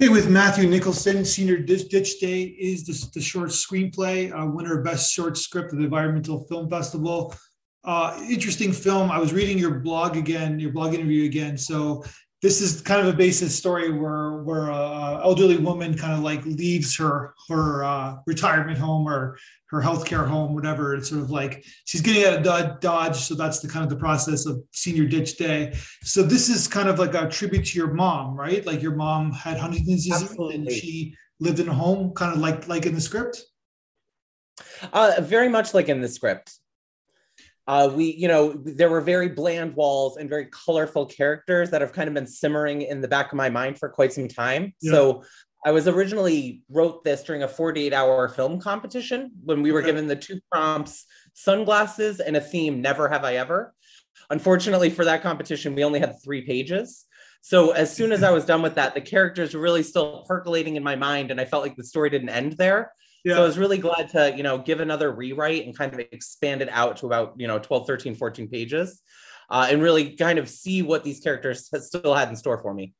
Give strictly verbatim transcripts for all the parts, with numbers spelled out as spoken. Hey, with Matthew Nicholson, Senior Ditch Day is the, the short screenplay, uh, winner of Best Short Script of the Environmental Film Festival. Uh, interesting film. I was reading your blog again, your blog interview again. So this is kind of a basis story where where an elderly woman kind of like leaves her her uh, retirement home or her healthcare home, whatever. It's sort of like she's getting out of Dodge. So that's the kind of the process of Senior Ditch Day. So this is kind of like a tribute to your mom, right? Like your mom had Huntington's disease. Absolutely. And she lived in a home, kind of like like in the script. Uh, very much like in the script. Uh, we, you know, there were very bland walls and very colorful characters that have kind of been simmering in the back of my mind for quite some time. Yeah. So I was originally wrote this during a forty-eight hour film competition when we were given the two prompts, sunglasses and a theme, never have I ever. Unfortunately for that competition, we only had three pages. So as soon as I was done with that, the characters were really still percolating in my mind and I felt like the story didn't end there. Yeah. So I was really glad to, you know, give another rewrite and kind of expand it out to about, you know, twelve, thirteen, fourteen pages uh, and really kind of see what these characters still had in store for me.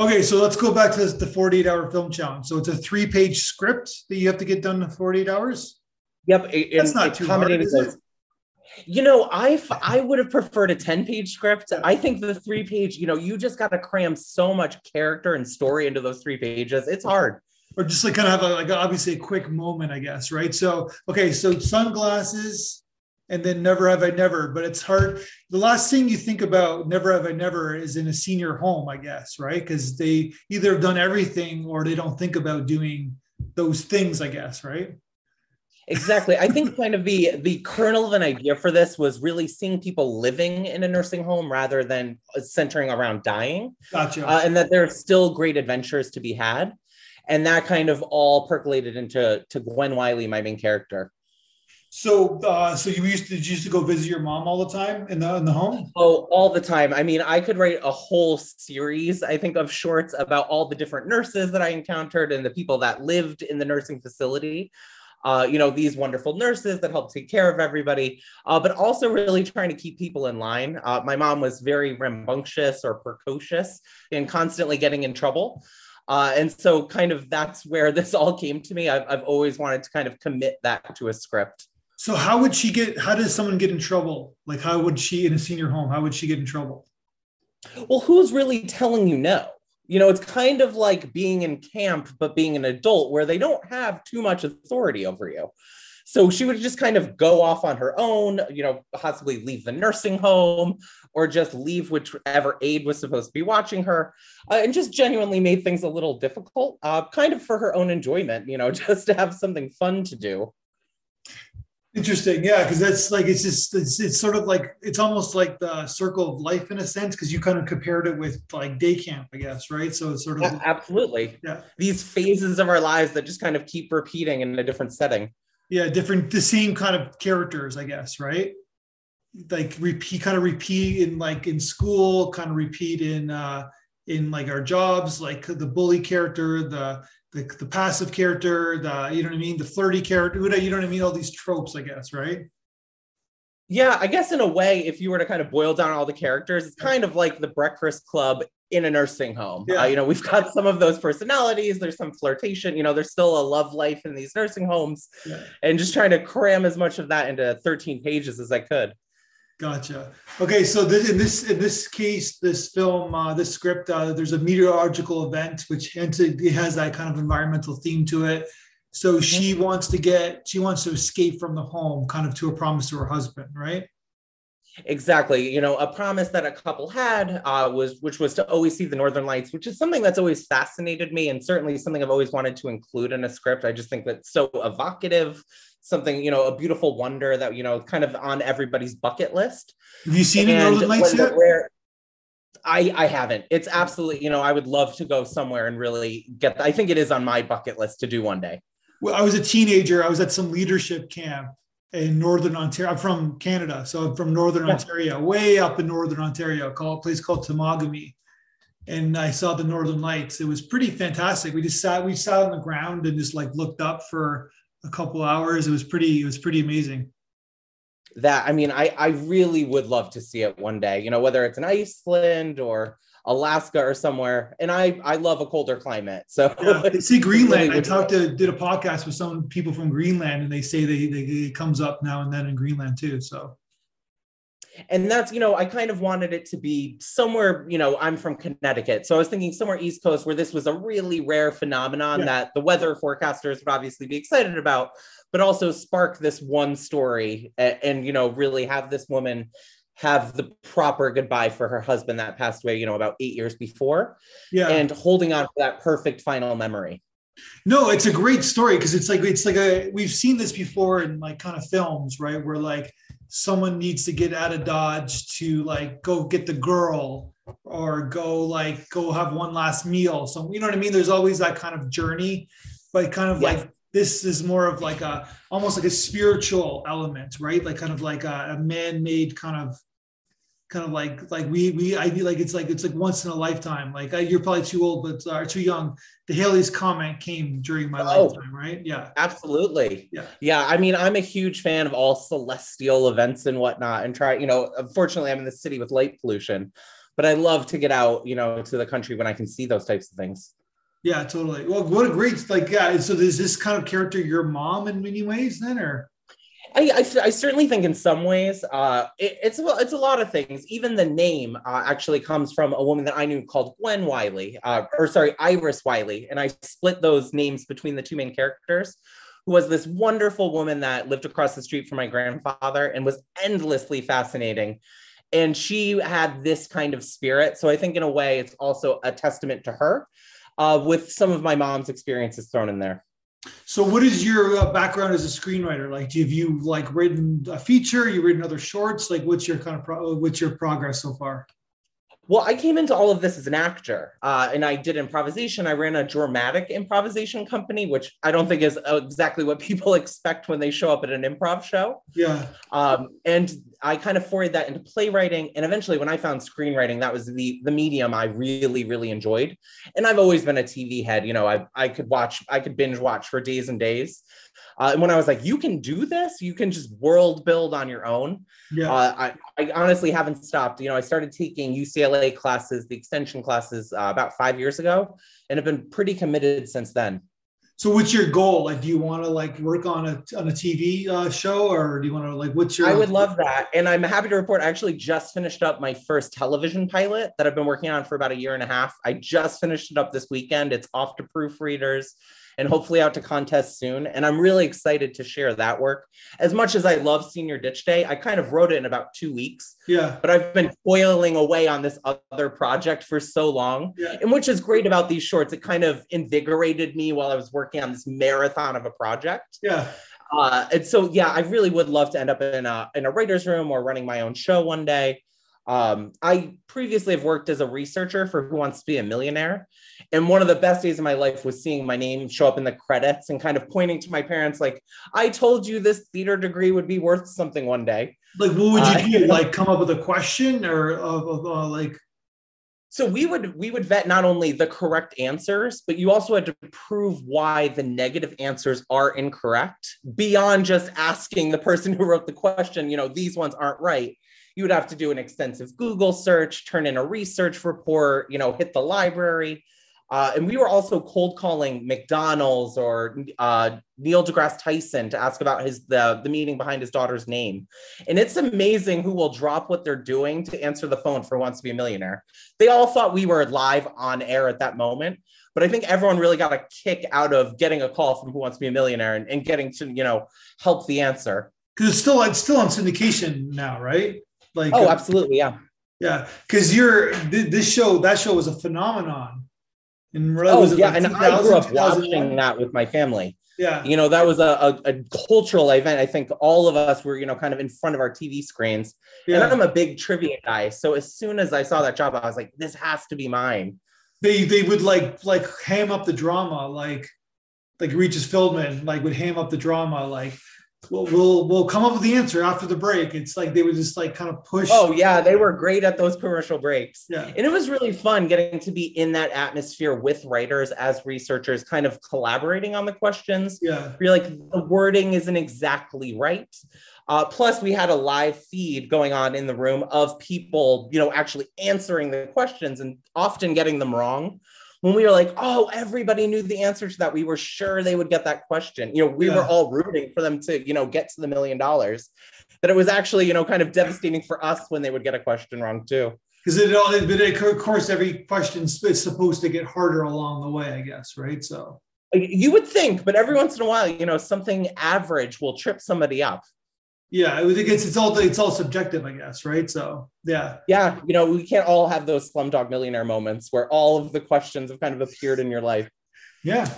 Okay, so let's go back to this, the forty-eight hour film challenge. So it's a three page script that you have to get done in forty-eight hours? Yep. It, That's it, not it too hard, is it? You know, I, I would have preferred a ten page script. I think the three page, you know, you just got to cram so much character and story into those three pages. It's hard. Or just like kind of have a, like obviously a quick moment, I guess, right? So, okay, so sunglasses and then never have I never, but it's hard. The last thing you think about never have I never is in a senior home, I guess, right? Because they either have done everything or they don't think about doing those things, I guess, right? Exactly. I think kind of the, the kernel of an idea for this was really seeing people living in a nursing home rather than centering around dying. Gotcha. Uh, and that there are still great adventures to be had. And that kind of all percolated into to Gwen Wiley, my main character. So, uh, so you used to you used to go visit your mom all the time in the in the home? Oh, all the time. I mean, I could write a whole series, I think, of shorts about all the different nurses that I encountered and the people that lived in the nursing facility. Uh, you know, these wonderful nurses that helped take care of everybody, uh, but also really trying to keep people in line. Uh, my mom was very rambunctious or precocious and constantly getting in trouble. Uh, and so kind of that's where this all came to me. I've, I've always wanted to kind of commit that to a script. So how would she get, how does someone get in trouble? Like how would she in a senior home, how would she get in trouble? Well, who's really telling you no? You know, it's kind of like being in camp, but being an adult where they don't have too much authority over you. So she would just kind of go off on her own, you know, possibly leave the nursing home or just leave whichever aide was supposed to be watching her uh, and just genuinely made things a little difficult, uh, kind of for her own enjoyment, you know, just to have something fun to do. Interesting. Yeah. Cause that's like, it's just, it's, it's sort of like, it's almost like the circle of life in a sense. Cause you kind of compared it with like day camp, I guess. Right. So it's sort of. Yeah, absolutely. Yeah. These phases of our lives that just kind of keep repeating in a different setting. Yeah, different, the same kind of characters, I guess, right? Like repeat, kind of repeat in like in school, kind of repeat in uh, in like our jobs, like the bully character, the, the the passive character, the you know what I mean, the flirty character, you know what I mean, all these tropes, I guess, right? Yeah, I guess in a way, if you were to kind of boil down all the characters, it's kind of like the Breakfast Club in a nursing home. Yeah. Uh, you know, we've got some of those personalities. There's some flirtation. You know, there's still a love life in these nursing homes. Yeah. And just trying to cram as much of that into thirteen pages as I could. Gotcha. Okay, so this, in this in this case, this film, uh, this script, uh, there's a meteorological event, which it has that kind of environmental theme to it. So she wants to get, she wants to escape from the home, kind of to a promise to her husband, right? Exactly. You know, a promise that a couple had uh, was, which was to always see the Northern Lights, which is something that's always fascinated me. And certainly something I've always wanted to include in a script. I just think that's so evocative, something, you know, a beautiful wonder that, you know, kind of on everybody's bucket list. Have you seen the Northern Lights yet? I, I haven't. It's absolutely, you know, I would love to go somewhere and really get, I think it is on my bucket list to do one day. Well, I was a teenager. I was at some leadership camp in Northern Ontario. I'm from Canada. So I'm from Northern yeah. Ontario, way up in Northern Ontario, called a place called Tamagami. And I saw the Northern Lights. It was pretty fantastic. We just sat, we sat on the ground and just like looked up for a couple hours. It was pretty, it was pretty amazing. That, I mean, I, I really would love to see it one day, you know, whether it's in Iceland or Alaska or somewhere. And I, I love a colder climate. So yeah. See, Greenland, I talked to, did a podcast with some people from Greenland, and they say they, they it comes up now and then in Greenland too. So. And that's, you know, I kind of wanted it to be somewhere, you know, I'm from Connecticut. So I was thinking somewhere East Coast where this was a really rare phenomenon yeah. that the weather forecasters would obviously be excited about, but also spark this one story and, and you know, really have this woman have the proper goodbye for her husband that passed away, you know, about eight years before yeah. and holding on to that perfect final memory. No, it's a great story because it's like, it's like a, we've seen this before in like kind of films, right? Where like, someone needs to get out of Dodge to like go get the girl or go like go have one last meal. So, you know what I mean? There's always that kind of journey, but kind of yeah. like this is more of like a almost like a spiritual element, right? Like kind of like a, a man-made kind of kind of like like we we I like it's like it's like once in a lifetime. Like I, you're probably too old, but are uh, too young. The Halley's Comet came during my oh, lifetime, right? Yeah, absolutely. Yeah, yeah. I mean, I'm a huge fan of all celestial events and whatnot, and try. You know, unfortunately, I'm in the city with light pollution, but I love to get out, you know, to the country when I can see those types of things. Yeah, totally. Well, what a great like. Yeah. So is this kind of character your mom in many ways then, or? I, I, I certainly think in some ways, uh, it, it's, it's a lot of things. Even the name uh, actually comes from a woman that I knew called Gwen Wiley, uh, or sorry, Iris Wiley. And I split those names between the two main characters, who was this wonderful woman that lived across the street from my grandfather and was endlessly fascinating. And she had this kind of spirit. So I think in a way, it's also a testament to her uh, with some of my mom's experiences thrown in there. So what is your uh, background as a screenwriter? Like, have you like written a feature? You've written other shorts? Like, what's your kind of, pro- what's your progress so far? Well, I came into all of this as an actor uh, and I did improvisation. I ran a dramatic improvisation company, which I don't think is exactly what people expect when they show up at an improv show. Yeah. Um, and I kind of forayed that into playwriting. And eventually when I found screenwriting, that was the, the medium I really, really enjoyed. And I've always been a T V head. You know, I, I could watch, I could binge watch for days and days. Uh, and when I was like, you can do this, you can just world build on your own. Yeah. Uh, I, I honestly haven't stopped. You know, I started taking U C L A classes, the extension classes uh, about five years ago, and have been pretty committed since then. So what's your goal? Like, do you want to like work on a, on a T V uh, show, or do you want to like, what's your? I would love that. And I'm happy to report, I actually just finished up my first television pilot that I've been working on for about a year and a half. I just finished it up this weekend. It's off to proofreaders and hopefully out to contest soon. And I'm really excited to share that work. As much as I love Senior Ditch Day, I kind of wrote it in about two weeks. Yeah. But I've been toiling away on this other project for so long. Yeah. And which is great about these shorts. It kind of invigorated me while I was working on this marathon of a project. Yeah. Uh, and so, yeah, I really would love to end up in a, in a writer's room or running my own show one day. Um, I previously have worked as a researcher for Who Wants to Be a Millionaire. And one of the best days of my life was seeing my name show up in the credits and kind of pointing to my parents, like, I told you this theater degree would be worth something one day. Like, what would you do? Uh, like come up with a question or of uh, uh, uh, like. So we would, we would vet not only the correct answers, but you also had to prove why the negative answers are incorrect beyond just asking the person who wrote the question, you know, these ones aren't right. You would have to do an extensive Google search, turn in a research report, you know, hit the library. Uh, and we were also cold calling McDonald's or uh, Neil deGrasse Tyson to ask about his the, the meaning behind his daughter's name. And it's amazing who will drop what they're doing to answer the phone for Who Wants to Be a Millionaire. They all thought we were live on air at that moment. But I think everyone really got a kick out of getting a call from Who Wants to Be a Millionaire and, and getting to, you know, help the answer. Because it's still, it's still on syndication now, right? Like, oh, absolutely. Yeah. Yeah. Cause you're, th- this show, that show was a phenomenon. And oh, was yeah. Like and I grew up watching that with my family. Yeah. You know, that was a, a, a cultural event. I think all of us were, you know, kind of in front of our T V screens. Yeah. And I'm a big trivia guy. So as soon as I saw that job, I was like, this has to be mine. They, they would like, like ham up the drama, like, like Regis Feldman, like would ham up the drama, like, We'll, we'll we'll come up with the answer after the break. It's like they would just like kind of push. Oh yeah, they were great at those commercial breaks. Yeah, and it was really fun getting to be in that atmosphere with writers as researchers, kind of collaborating on the questions. Yeah, you're like, the wording isn't exactly right. Uh, plus, we had a live feed going on in the room of people, you know, actually answering the questions and often getting them wrong. When we were like, oh, everybody knew the answer to that. We were sure they would get that question. You know, we yeah. were all rooting for them to, you know, get to the million dollars. That it was actually, you know, kind of devastating for us when they would get a question wrong too. Because it all, but of course, every question is supposed to get harder along the way, I guess, right? So you would think, but every once in a while, you know, something average will trip somebody up. Yeah, I think it's it's all it's all subjective, I guess, right? So yeah, yeah, you know, we can't all have those Slumdog Millionaire moments where all of the questions have kind of appeared in your life. Yeah,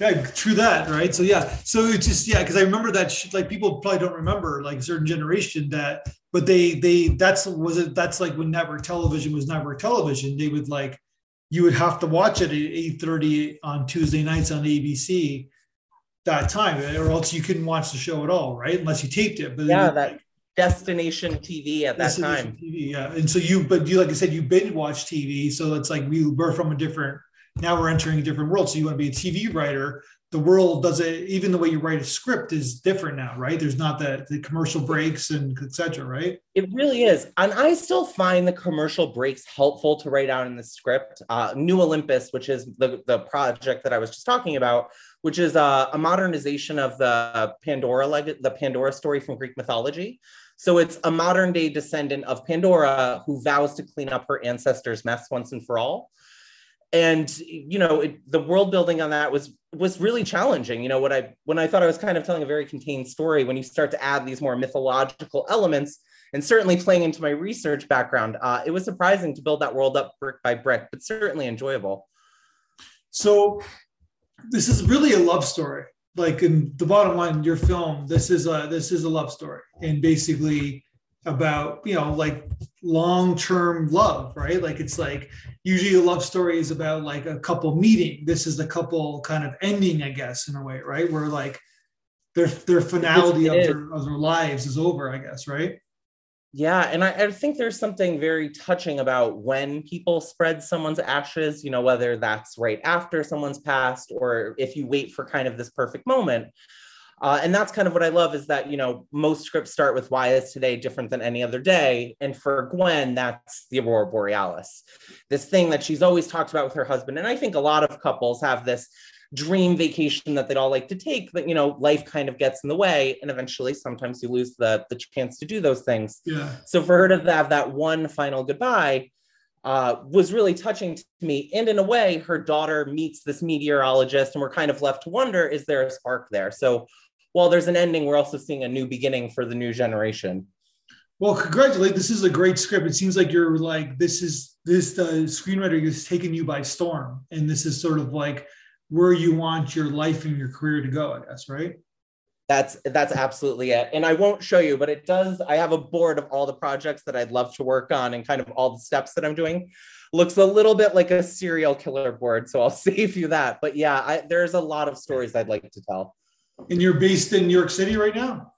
yeah, true that, right? So yeah, so it's just yeah, because I remember that sh- like people probably don't remember like certain generation that, but they they that's was it that's like when network television was network television, they would like you would have to watch it at eight thirty on Tuesday nights on A B C. That time, or else you couldn't watch the show at all, right? Unless you taped it. But yeah, that like, destination T V at that time. T V, yeah, and so you, but you, like I said, you binge watch T V, so it's like we were from a different. Now we're entering a different world. So you want to be a T V writer. The world does it. Even the way you write a script is different now, right? There's not that the commercial breaks and et cetera, right? It really is, and I still find the commercial breaks helpful to write out in the script. Uh, New Olympus, which is the the project that I was just talking about, which is a, a modernization of the Pandora leg- the Pandora story from Greek mythology. So it's a modern day descendant of Pandora who vows to clean up her ancestors' mess once and for all. And, you know, it, the world building on that was was really challenging. You know, what I when I thought I was kind of telling a very contained story, when you start to add these more mythological elements, and certainly playing into my research background, uh, it was surprising to build that world up brick by brick, but certainly enjoyable. So this is really a love story. Like in the bottom line, your film, this is a this is a love story, and basically about, you know, like long-term love, right? Like it's like usually a love story is about like a couple meeting. This is the couple kind of ending, I guess, in a way, right? Where like their their finality it, it of, their, of their lives is over, I guess, right? Yeah, and I, I think there's something very touching about when people spread someone's ashes, you know, whether that's right after someone's passed or if you wait for kind of this perfect moment. Uh, and that's kind of what I love is that, you know, most scripts start with why is today different than any other day? And for Gwen, that's the Aurora Borealis, this thing that she's always talked about with her husband. And I think a lot of couples have this dream vacation that they'd all like to take, but, you know, life kind of gets in the way. And eventually sometimes you lose the, the chance to do those things. Yeah. So for her to have that one final goodbye uh, was really touching to me. And in a way, her daughter meets this meteorologist and we're kind of left to wonder, is there a spark there? So while there's an ending, we're also seeing a new beginning for the new generation. Well, congratulate. This is a great script. It seems like you're like, this is this the screenwriter has taken you by storm. And this is sort of like, where you want your life and your career to go, I guess, right? That's that's absolutely it. And I won't show you, but it does, I have a board of all the projects that I'd love to work on and kind of all the steps that I'm doing. Looks a little bit like a serial killer board, so I'll save you that. But yeah, I, there's a lot of stories I'd like to tell. And you're based in New York City right now?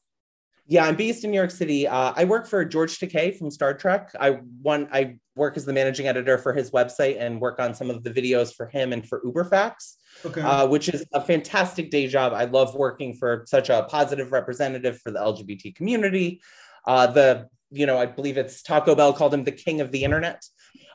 Yeah, I'm based in New York City. Uh, I work for George Takei from Star Trek. I won, I work as the managing editor for his website and work on some of the videos for him and for Uberfacts. Okay. Uh, which is a fantastic day job. I love working for such a positive representative for the L G B T community. Uh, the, you know, I believe it's Taco Bell called him the king of the internet.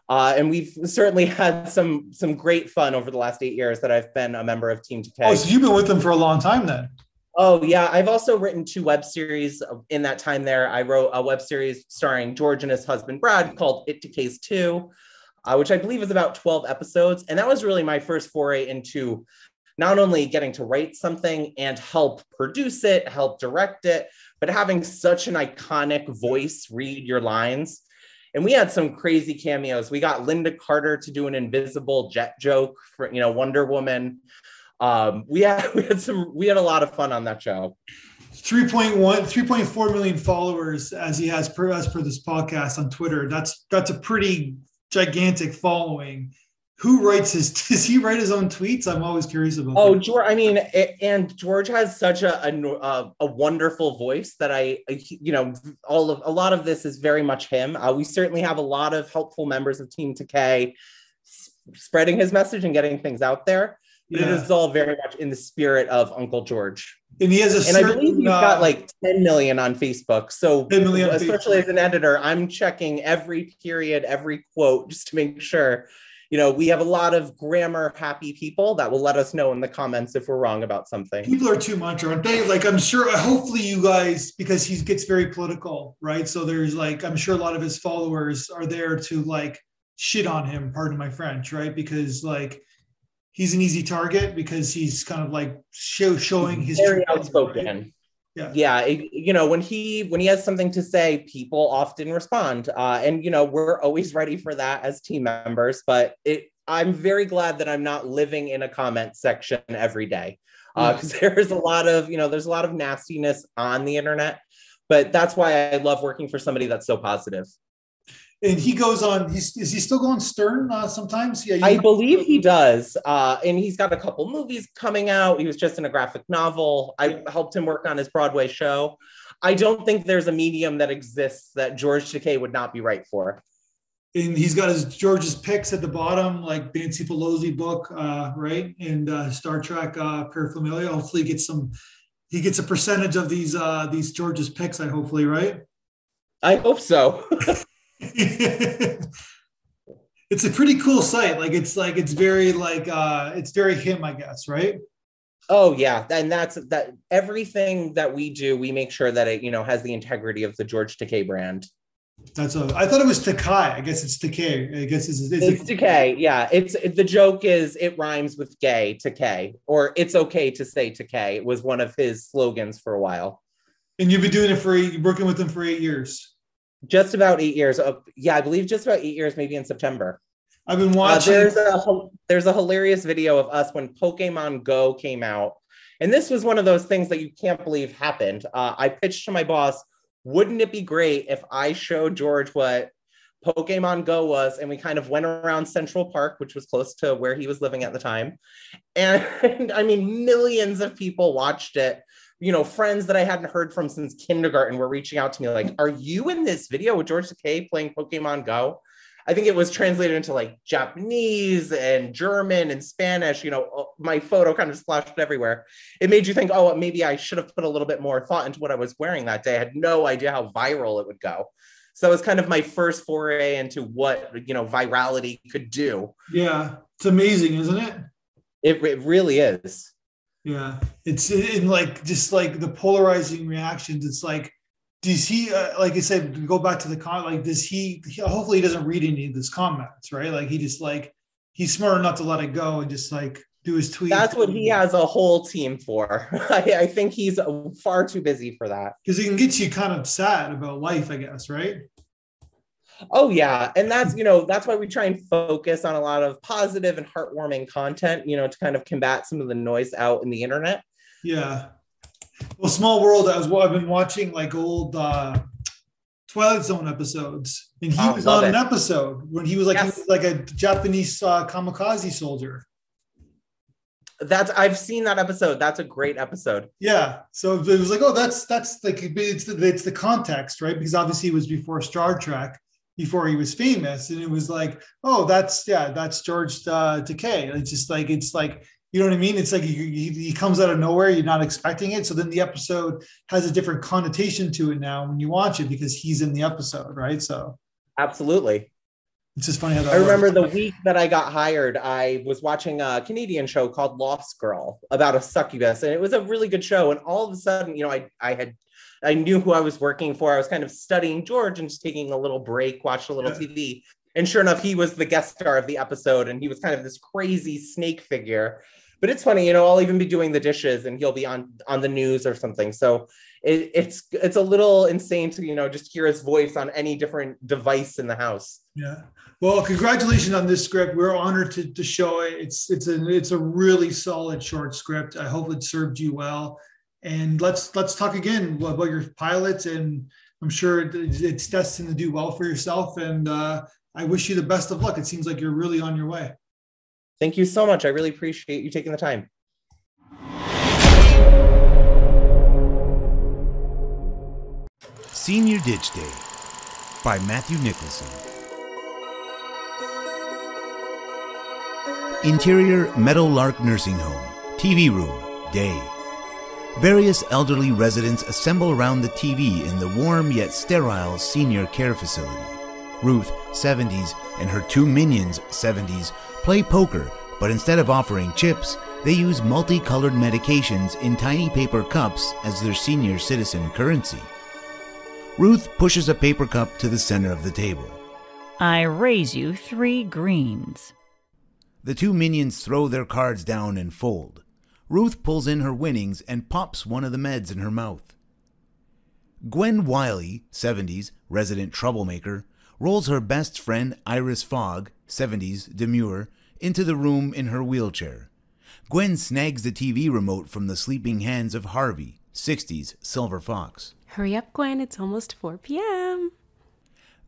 Uh, and we've certainly had some some great fun over the last eight years that I've been a member of Team Takei. Oh, so you've been with them for a long time then. Oh, yeah. I've also written two web series in that time there. I wrote a web series starring George and his husband, Brad, called It Decays Too. Uh, which I believe is about twelve episodes. And that was really my first foray into not only getting to write something and help produce it, help direct it, but having such an iconic voice read your lines. And we had some crazy cameos. We got Lynda Carter to do an invisible jet joke for, you know, Wonder Woman. Um, we had we had some we had a lot of fun on that show. three point one, three point four million followers as he has per as per this podcast on Twitter. That's that's a pretty gigantic following. Who writes his, does he write his own tweets? I'm always curious about Oh, that. George, I mean, and George has such a, a, a wonderful voice that I, you know, all of, a lot of this is very much him. Uh, we certainly have a lot of helpful members of Team Takei spreading his message and getting things out there. But yeah. It is all very much in the spirit of Uncle George. And he has a certain, and I believe he's uh, got like ten million on Facebook. So ten million especially Facebook. As an editor, I'm checking every period, every quote, just to make sure. You know, we have a lot of grammar happy people that will let us know in the comments if we're wrong about something. People are too much, aren't they? Like, I'm sure, hopefully you guys, because he gets very political, right? So there's like, I'm sure a lot of his followers are there to like shit on him, pardon my French, right? Because like, he's an easy target because he's kind of like show, showing his- Very outspoken. Right? Yeah, yeah it, you know, when he when he has something to say, people often respond. Uh, and, you know, we're always ready for that as team members. But it, I'm very glad that I'm not living in a comment section every day, because uh, there's a lot of, you know, there's a lot of nastiness on the internet. But that's why I love working for somebody that's so positive. And he goes on, he's, is he still going stern uh, sometimes? Yeah, I believe he does. Uh, and he's got a couple movies coming out. He was just in a graphic novel. I helped him work on his Broadway show. I don't think there's a medium that exists that George Takei would not be right for. And he's got his George's picks at the bottom, like Nancy Pelosi book, uh, right? And uh, Star Trek uh, paraphernalia. Hopefully he gets some, he gets a percentage of these, uh, these George's picks, I hopefully, right? I hope so. It's a pretty cool site. Like it's like it's very like uh it's very him, I guess, right? Oh yeah, and that's that everything that we do, we make sure that it, you know, has the integrity of the George Takei brand. That's a, I thought it was Takei. I guess it's Takei. I guess it's it's, it's it, Takei. Yeah, it's it, the joke is it rhymes with gay Takei, or it's okay to say Takei. It was one of his slogans for a while. And you've been doing it for eight, working with him for eight years. Just about eight years. Uh, yeah, I believe just about eight years, maybe in September. I've been watching. Uh, there's, a, there's a hilarious video of us when Pokemon Go came out. And this was one of those things that you can't believe happened. Uh, I pitched to my boss, wouldn't it be great if I showed George what Pokemon Go was? And we kind of went around Central Park, which was close to where he was living at the time. And I mean, millions of people watched it. You know, friends that I hadn't heard from since kindergarten were reaching out to me like, are you in this video with George Takei playing Pokemon Go? I think it was translated into like Japanese and German and Spanish. You know, my photo kind of splashed everywhere. It made you think, oh, maybe I should have put a little bit more thought into what I was wearing that day. I had no idea how viral it would go. So it was kind of my first foray into what, you know, virality could do. Yeah, it's amazing, isn't it? It, it really is. Yeah, it's in like just like the polarizing reactions. It's like, does he, uh, like I said, go back to the comment, like, does he, he, hopefully he doesn't read any of these comments, right? Like he just like, he's smart enough to let it go and just like do his tweet. That's what he has a whole team for. I, I think he's far too busy for that. Because it can get you kind of sad about life, I guess, right? Oh, yeah. And that's, you know, that's why we try and focus on a lot of positive and heartwarming content, you know, to kind of combat some of the noise out in the internet. Yeah. Well, small world. I was, I've been watching like old uh, Twilight Zone episodes. And he oh, was on it. an episode when he was like, yes. he was like a Japanese uh, kamikaze soldier. That's, I've seen that episode. That's a great episode. Yeah. So it was like, oh, that's, that's like, it's the, it's the context, right? Because obviously it was before Star Trek. Before he was famous, and it was like, oh, that's yeah, that's George uh, Takei. It's just like it's like you know what I mean. It's like he, he comes out of nowhere, you're not expecting it. So then the episode has a different connotation to it now when you watch it because he's in the episode, right? So absolutely, it's just funny how that I works. Remember the week that I got hired, I was watching a Canadian show called Lost Girl about a succubus, and it was a really good show. And all of a sudden, you know, I I had. I knew who I was working for. I was kind of studying George and just taking a little break, watched a little yeah. T V. And sure enough, he was the guest star of the episode. And he was kind of this crazy snake figure. But it's funny, you know, I'll even be doing the dishes and he'll be on, on the news or something. So it, it's it's a little insane to, you know, just hear his voice on any different device in the house. Yeah. Well, congratulations on this script. We're honored to, to show it. It's, it's, a, it's a really solid short script. I hope it served you well. And let's let's talk again about your pilots, and I'm sure it's destined to do well for yourself. And uh, I wish you the best of luck. It seems like you're really on your way. Thank you so much. I really appreciate you taking the time. Senior Ditch Day by Matthew Nicholson. Interior Meadowlark Nursing Home. T V room. Day. Various elderly residents assemble around the T V in the warm yet sterile senior care facility. Ruth, seventies, and her two minions, seventies, play poker, but instead of offering chips, they use multicolored medications in tiny paper cups as their senior citizen currency. Ruth pushes a paper cup to the center of the table. I raise you three greens. The two minions throw their cards down and fold. Ruth pulls in her winnings and pops one of the meds in her mouth. Gwen Wiley, seventies, resident troublemaker, rolls her best friend Iris Fogg, seventies, demure, into the room in her wheelchair. Gwen snags the T V remote from the sleeping hands of Harvey, sixties, silver fox. Hurry up, Gwen, it's almost four p.m.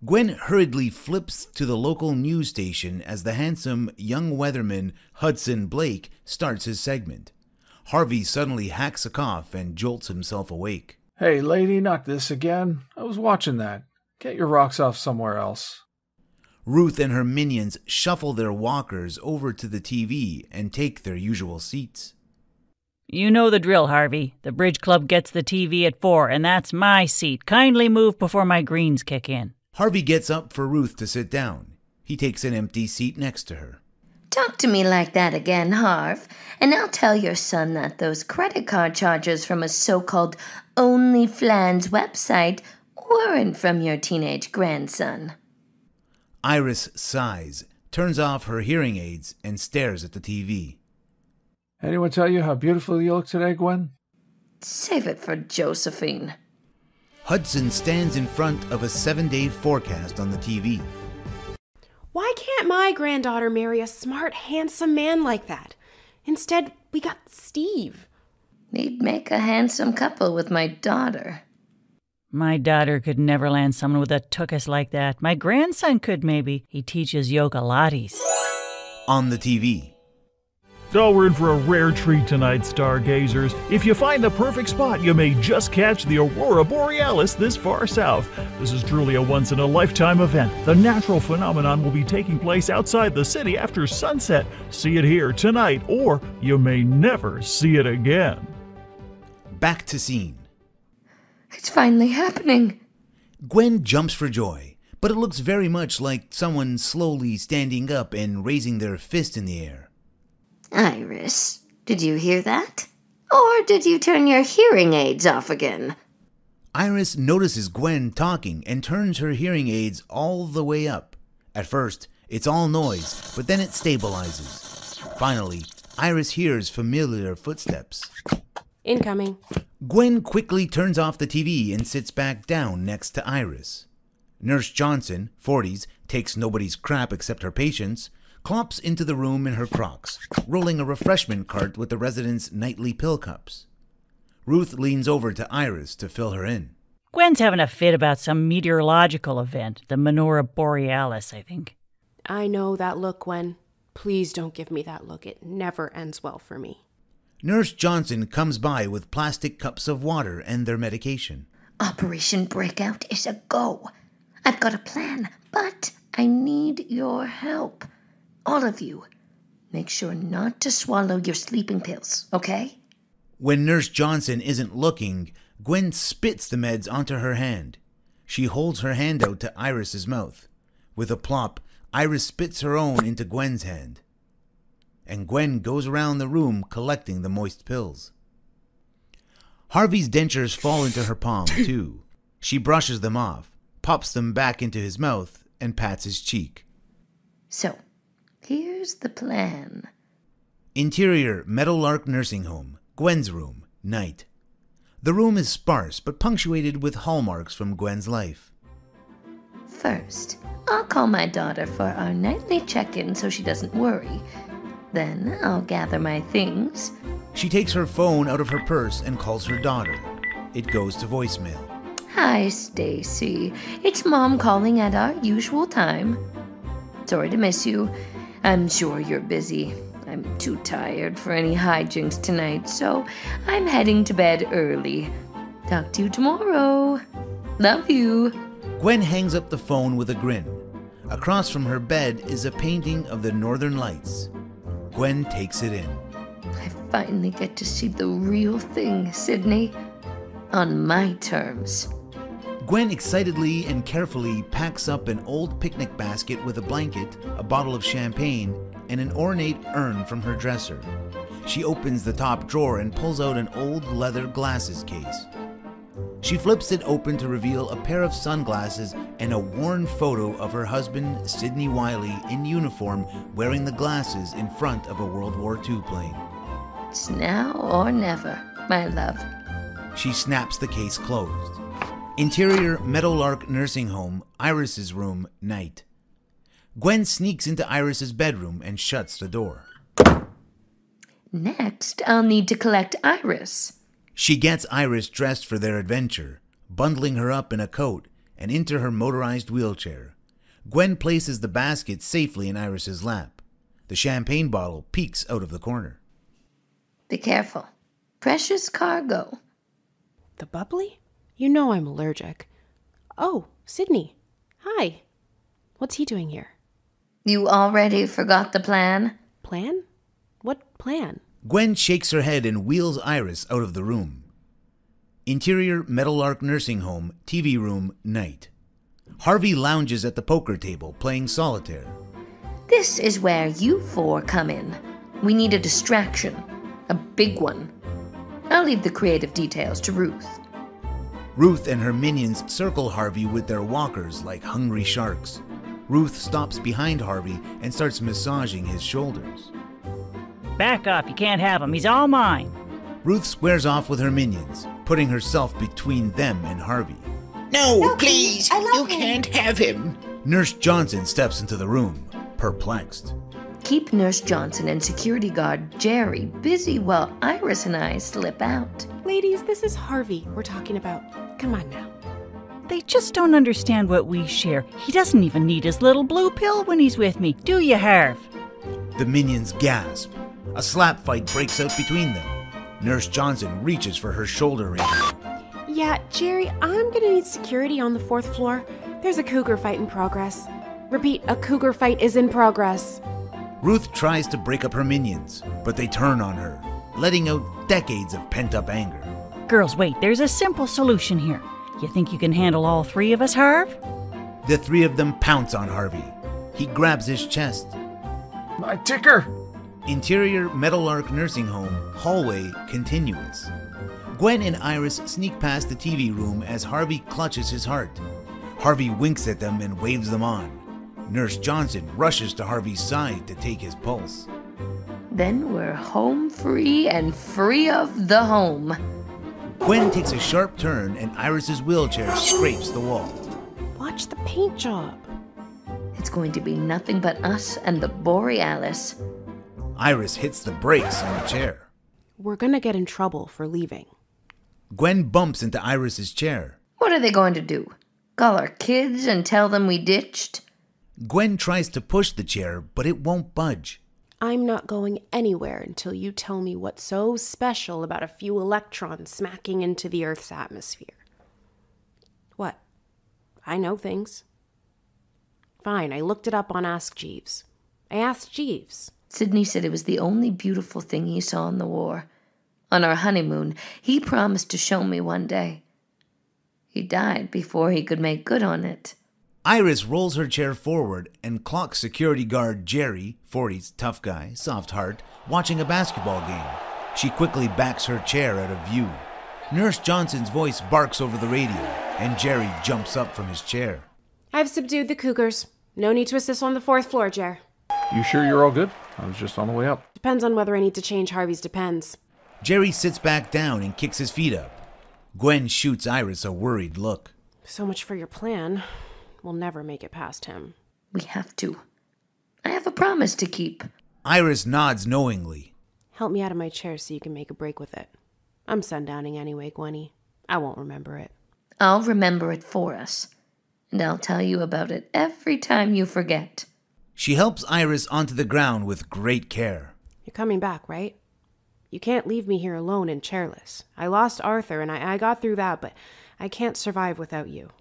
Gwen hurriedly flips to the local news station as the handsome young weatherman Hudson Blake starts his segment. Harvey suddenly hacks a cough and jolts himself awake. Hey, lady, not this again. I was watching that. Get your rocks off somewhere else. Ruth and her minions shuffle their walkers over to the T V and take their usual seats. You know the drill, Harvey. The Bridge Club gets the T V at four, and that's my seat. Kindly move before my greens kick in. Harvey gets up for Ruth to sit down. He takes an empty seat next to her. Talk to me like that again, Harv, and I'll tell your son that those credit card charges from a so-called OnlyFlans website weren't from your teenage grandson. Iris sighs, turns off her hearing aids, and stares at the T V. Anyone tell you how beautiful you look today, Gwen? Save it for Josephine. Hudson stands in front of a seven-day forecast on the T V. Why can't my granddaughter marry a smart, handsome man like that? Instead, we got Steve. He'd make a handsome couple with my daughter. My daughter could never land someone with a tuchus like that. My grandson could, maybe. He teaches yoga lattes. On the T V. So we're in for a rare treat tonight, stargazers. If you find the perfect spot, you may just catch the Aurora Borealis this far south. This is truly a once-in-a-lifetime event. The natural phenomenon will be taking place outside the city after sunset. See it here tonight, or you may never see it again. Back to scene. It's finally happening. Gwen jumps for joy, but it looks very much like someone slowly standing up and raising their fist in the air. Iris, did you hear that? Or did you turn your hearing aids off again? Iris notices Gwen talking and turns her hearing aids all the way up. At first, it's all noise, but then it stabilizes. Finally, Iris hears familiar footsteps. Incoming. Gwen quickly turns off the T V and sits back down next to Iris. Nurse Johnson, forties, takes nobody's crap except her patients, clops into the room in her Crocs, rolling a refreshment cart with the residents' nightly pill cups. Ruth leans over to Iris to fill her in. Gwen's having a fit about some meteorological event, the Aurora Borealis, I think. I know that look, Gwen. Please don't give me that look. It never ends well for me. Nurse Johnson comes by with plastic cups of water and their medication. Operation Breakout is a go. I've got a plan, but I need your help. All of you, make sure not to swallow your sleeping pills, okay? When Nurse Johnson isn't looking, Gwen spits the meds onto her hand. She holds her hand out to Iris's mouth. With a plop, Iris spits her own into Gwen's hand. And Gwen goes around the room collecting the moist pills. Harvey's dentures fall into her palm, too. She brushes them off, pops them back into his mouth, and pats his cheek. So, here's the plan. Interior Meadowlark Nursing Home, Gwen's room, night. The room is sparse, but punctuated with hallmarks from Gwen's life. First, I'll call my daughter for our nightly check-in so she doesn't worry. Then I'll gather my things. She takes her phone out of her purse and calls her daughter. It goes to voicemail. Hi, Stacy. It's Mom calling at our usual time. Sorry to miss you. I'm sure you're busy. I'm too tired for any hijinks tonight, so I'm heading to bed early. Talk to you tomorrow. Love you. Gwen hangs up the phone with a grin. Across from her bed is a painting of the Northern Lights. Gwen takes it in. I finally get to see the real thing, Sidney. On my terms. Gwen excitedly and carefully packs up an old picnic basket with a blanket, a bottle of champagne, and an ornate urn from her dresser. She opens the top drawer and pulls out an old leather glasses case. She flips it open to reveal a pair of sunglasses and a worn photo of her husband, Sidney Wiley, in uniform, wearing the glasses in front of a World War Two plane. It's now or never, my love. She snaps the case closed. Interior Meadowlark Nursing Home, Iris's room, night. Gwen sneaks into Iris's bedroom and shuts the door. Next, I'll need to collect Iris. She gets Iris dressed for their adventure, bundling her up in a coat and into her motorized wheelchair. Gwen places the basket safely in Iris's lap. The champagne bottle peeks out of the corner. Be careful. Precious cargo. The bubbly? You know I'm allergic. Oh, Sidney. Hi. What's he doing here? You already forgot the plan? Plan? What plan? Gwen shakes her head and wheels Iris out of the room. Interior Meadowlark Nursing Home, T V room, night. Harvey lounges at the poker table, playing solitaire. This is where you four come in. We need a distraction. A big one. I'll leave the creative details to Ruth. Ruth and her minions circle Harvey with their walkers like hungry sharks. Ruth stops behind Harvey and starts massaging his shoulders. Back off, you can't have him, he's all mine. Ruth squares off with her minions, putting herself between them and Harvey. No, no please, I love you him. Can't have him. Nurse Johnson steps into the room, perplexed. Keep Nurse Johnson and security guard Jerry busy while Iris and I slip out. Ladies, this is Harvey we're talking about. Come on now. They just don't understand what we share. He doesn't even need his little blue pill when he's with me, do you, Harv? The minions gasp. A slap fight breaks out between them. Nurse Johnson reaches for her shoulder ring. Yeah, Jerry, I'm gonna need security on the fourth floor. There's a cougar fight in progress. Repeat, a cougar fight is in progress. Ruth tries to break up her minions, but they turn on her, letting out decades of pent-up anger. Girls, wait, there's a simple solution here. You think you can handle all three of us, Harv? The three of them pounce on Harvey. He grabs his chest. My ticker! Interior Meadowlark Nursing Home, hallway continuous. Gwen and Iris sneak past the T V room as Harvey clutches his heart. Harvey winks at them and waves them on. Nurse Johnson rushes to Harvey's side to take his pulse. Then we're home free and free of the home. Gwen takes a sharp turn and Iris's wheelchair scrapes the wall. Watch the paint job. It's going to be nothing but us and the Borealis. Iris hits the brakes on the chair. We're gonna get in trouble for leaving. Gwen bumps into Iris's chair. What are they going to do? Call our kids and tell them we ditched? Gwen tries to push the chair, but it won't budge. I'm not going anywhere until you tell me what's so special about a few electrons smacking into the Earth's atmosphere. What? I know things. Fine, I looked it up on Ask Jeeves. I asked Jeeves. Sidney said it was the only beautiful thing he saw in the war. On our honeymoon, he promised to show me one day. He died before he could make good on it. Iris rolls her chair forward and clocks security guard Jerry, forties, tough guy, soft heart, watching a basketball game. She quickly backs her chair out of view. Nurse Johnson's voice barks over the radio, and Jerry jumps up from his chair. I've subdued the cougars. No need to assist on the fourth floor, Jer. You sure you're all good? I was just on the way up. Depends on whether I need to change Harvey's depends. Jerry sits back down and kicks his feet up. Gwen shoots Iris a worried look. So much for your plan. We'll never make it past him. We have to. I have a promise to keep. Iris nods knowingly. Help me out of my chair so you can make a break with it. I'm sundowning anyway, Gwenny. I won't remember it. I'll remember it for us. And I'll tell you about it every time you forget. She helps Iris onto the ground with great care. You're coming back, right? You can't leave me here alone and chairless. I lost Arthur, and I, I got through that, but I can't survive without you.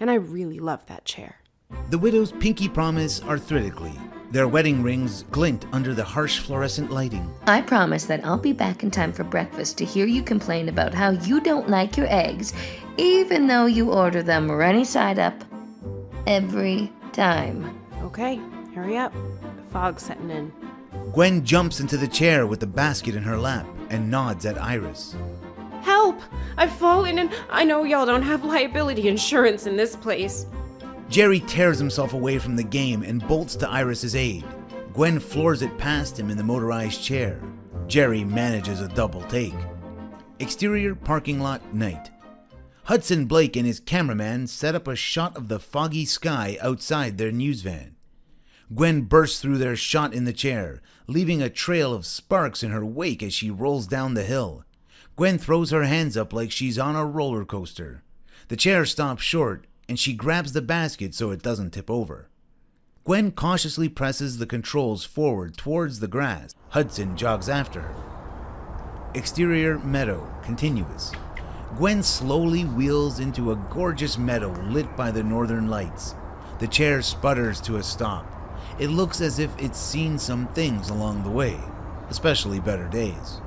And I really love that chair. The widows pinky promise arthritically. Their wedding rings glint under the harsh fluorescent lighting. I promise that I'll be back in time for breakfast to hear you complain about how you don't like your eggs, even though you order them runny side up every time. Okay, hurry up. The fog's setting in. Gwen jumps into the chair with the basket in her lap and nods at Iris. Help! I've fallen and I know y'all don't have liability insurance in this place. Jerry tears himself away from the game and bolts to Iris' aid. Gwen floors it past him in the motorized chair. Jerry manages a double take. Exterior parking lot night. Hudson Blake and his cameraman set up a shot of the foggy sky outside their news van. Gwen bursts through their shot in the chair, leaving a trail of sparks in her wake as she rolls down the hill. Gwen throws her hands up like she's on a roller coaster. The chair stops short, and she grabs the basket so it doesn't tip over. Gwen cautiously presses the controls forward towards the grass. Hudson jogs after her. Exterior meadow, continuous. Gwen slowly wheels into a gorgeous meadow lit by the northern lights. The chair sputters to a stop. It looks as if it's seen some things along the way, especially better days.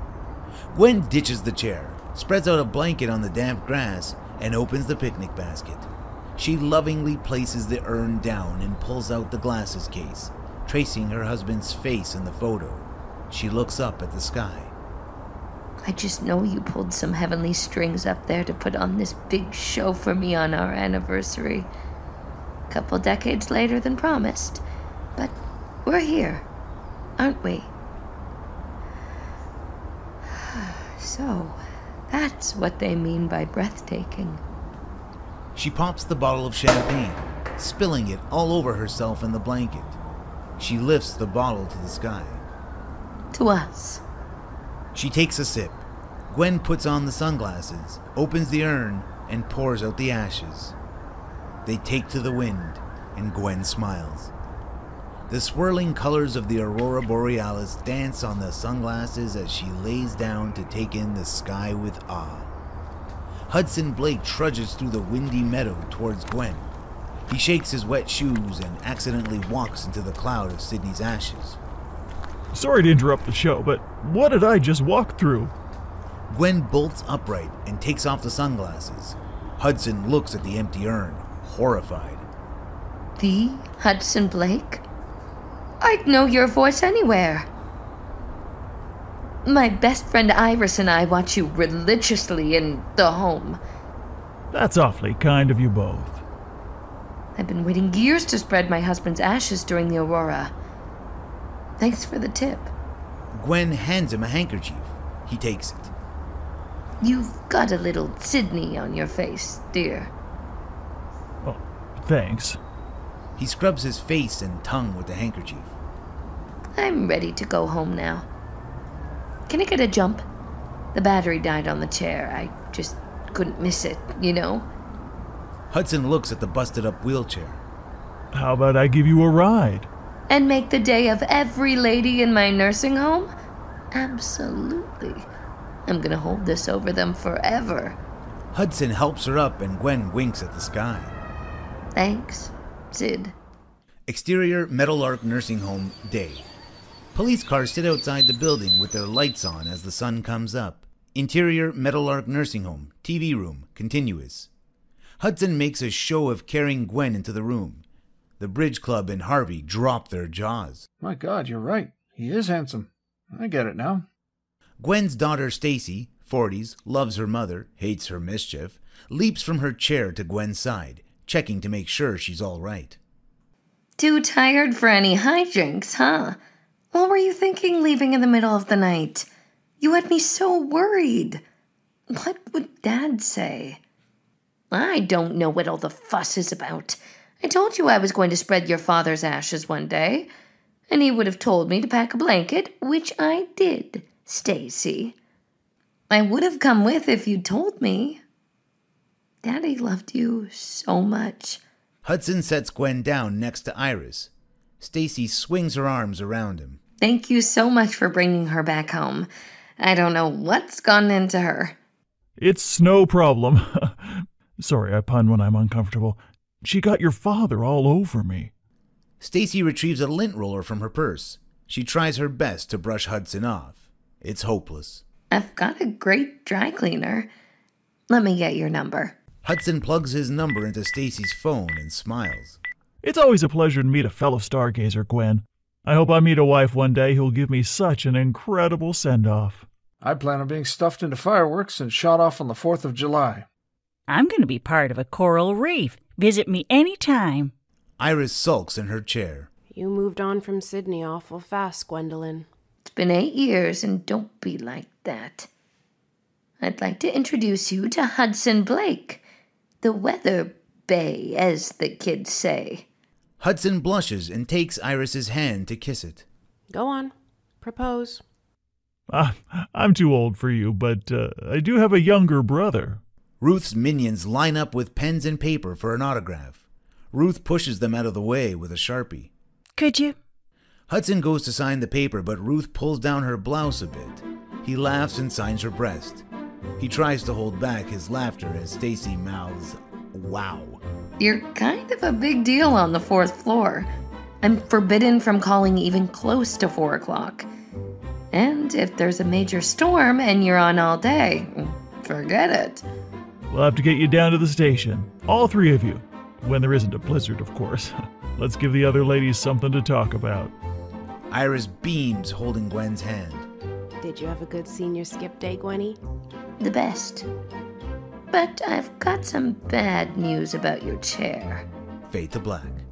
Gwen ditches the chair, spreads out a blanket on the damp grass, and opens the picnic basket. She lovingly places the urn down and pulls out the glasses case, tracing her husband's face in the photo. She looks up at the sky. I just know you pulled some heavenly strings up there to put on this big show for me on our anniversary. A couple decades later than promised. But we're here, aren't we? So, that's what they mean by breathtaking. She pops the bottle of champagne, spilling it all over herself and the blanket. She lifts the bottle to the sky. To us. She takes a sip. Gwen puts on the sunglasses, opens the urn, and pours out the ashes. They take to the wind, and Gwen smiles. The swirling colors of the Aurora Borealis dance on the sunglasses as she lays down to take in the sky with awe. Hudson Blake trudges through the windy meadow towards Gwen. He shakes his wet shoes and accidentally walks into the cloud of Sidney's ashes. Sorry to interrupt the show, but what did I just walk through? Gwen bolts upright and takes off the sunglasses. Hudson looks at the empty urn, horrified. The Hudson Blake? I'd know your voice anywhere. My best friend Iris and I watch you religiously in the home. That's awfully kind of you both. I've been waiting years to spread my husband's ashes during the aurora. Thanks for the tip. Gwen hands him a handkerchief. He takes it. You've got a little Sidney on your face, dear. Oh, thanks. He scrubs his face and tongue with the handkerchief. I'm ready to go home now. Can I get a jump? The battery died on the chair. I just couldn't miss it, you know? Hudson looks at the busted-up wheelchair. How about I give you a ride? And make the day of every lady in my nursing home? Absolutely. I'm gonna hold this over them forever. Hudson helps her up and Gwen winks at the sky. Thanks. Sid. Exterior Meadowlark Nursing Home, day. Police cars sit outside the building with their lights on as the sun comes up. Interior Meadowlark Nursing Home, T V room, continuous. Hudson makes a show of carrying Gwen into the room. The Bridge Club and Harvey drop their jaws. My God, you're right. He is handsome. I get it now. Gwen's daughter Stacy, forties, loves her mother, hates her mischief, leaps from her chair to Gwen's side, checking to make sure she's all right. Too tired for any hijinks, huh? What were you thinking leaving in the middle of the night? You had me so worried. What would Dad say? I don't know what all the fuss is about. I told you I was going to spread your father's ashes one day, and he would have told me to pack a blanket, which I did, Stacy. I would have come with if you'd told me. Daddy loved you so much. Hudson sets Gwen down next to Iris. Stacy swings her arms around him. Thank you so much for bringing her back home. I don't know what's gone into her. It's no problem. Sorry, I pun when I'm uncomfortable. She got your father all over me. Stacy retrieves a lint roller from her purse. She tries her best to brush Hudson off. It's hopeless. I've got a great dry cleaner. Let me get your number. Hudson plugs his number into Stacy's phone and smiles. It's always a pleasure to meet a fellow stargazer, Gwen. I hope I meet a wife one day who'll give me such an incredible send-off. I plan on being stuffed into fireworks and shot off on the fourth of July. I'm going to be part of a coral reef. Visit me any time. Iris sulks in her chair. You moved on from Sydney awful fast, Gwendolyn. It's been eight years, and don't be like that. I'd like to introduce you to Hudson Blake, the weather bay, as the kids say. Hudson blushes and takes Iris's hand to kiss it. Go on. Propose. Uh, I'm too old for you, but uh, I do have a younger brother. Ruth's minions line up with pens and paper for an autograph. Ruth pushes them out of the way with a Sharpie. Could you? Hudson goes to sign the paper, but Ruth pulls down her blouse a bit. He laughs and signs her breast. He tries to hold back his laughter as Stacy mouths, "Wow." You're kind of a big deal on the fourth floor. I'm forbidden from calling even close to four o'clock. And if there's a major storm and you're on all day, forget it. We'll have to get you down to the station. All three of you. When there isn't a blizzard, of course. Let's give the other ladies something to talk about. Iris beams, holding Gwen's hand. Did you have a good senior skip day, Gwenny? The best. But I've got some bad news about your chair. Fade to black.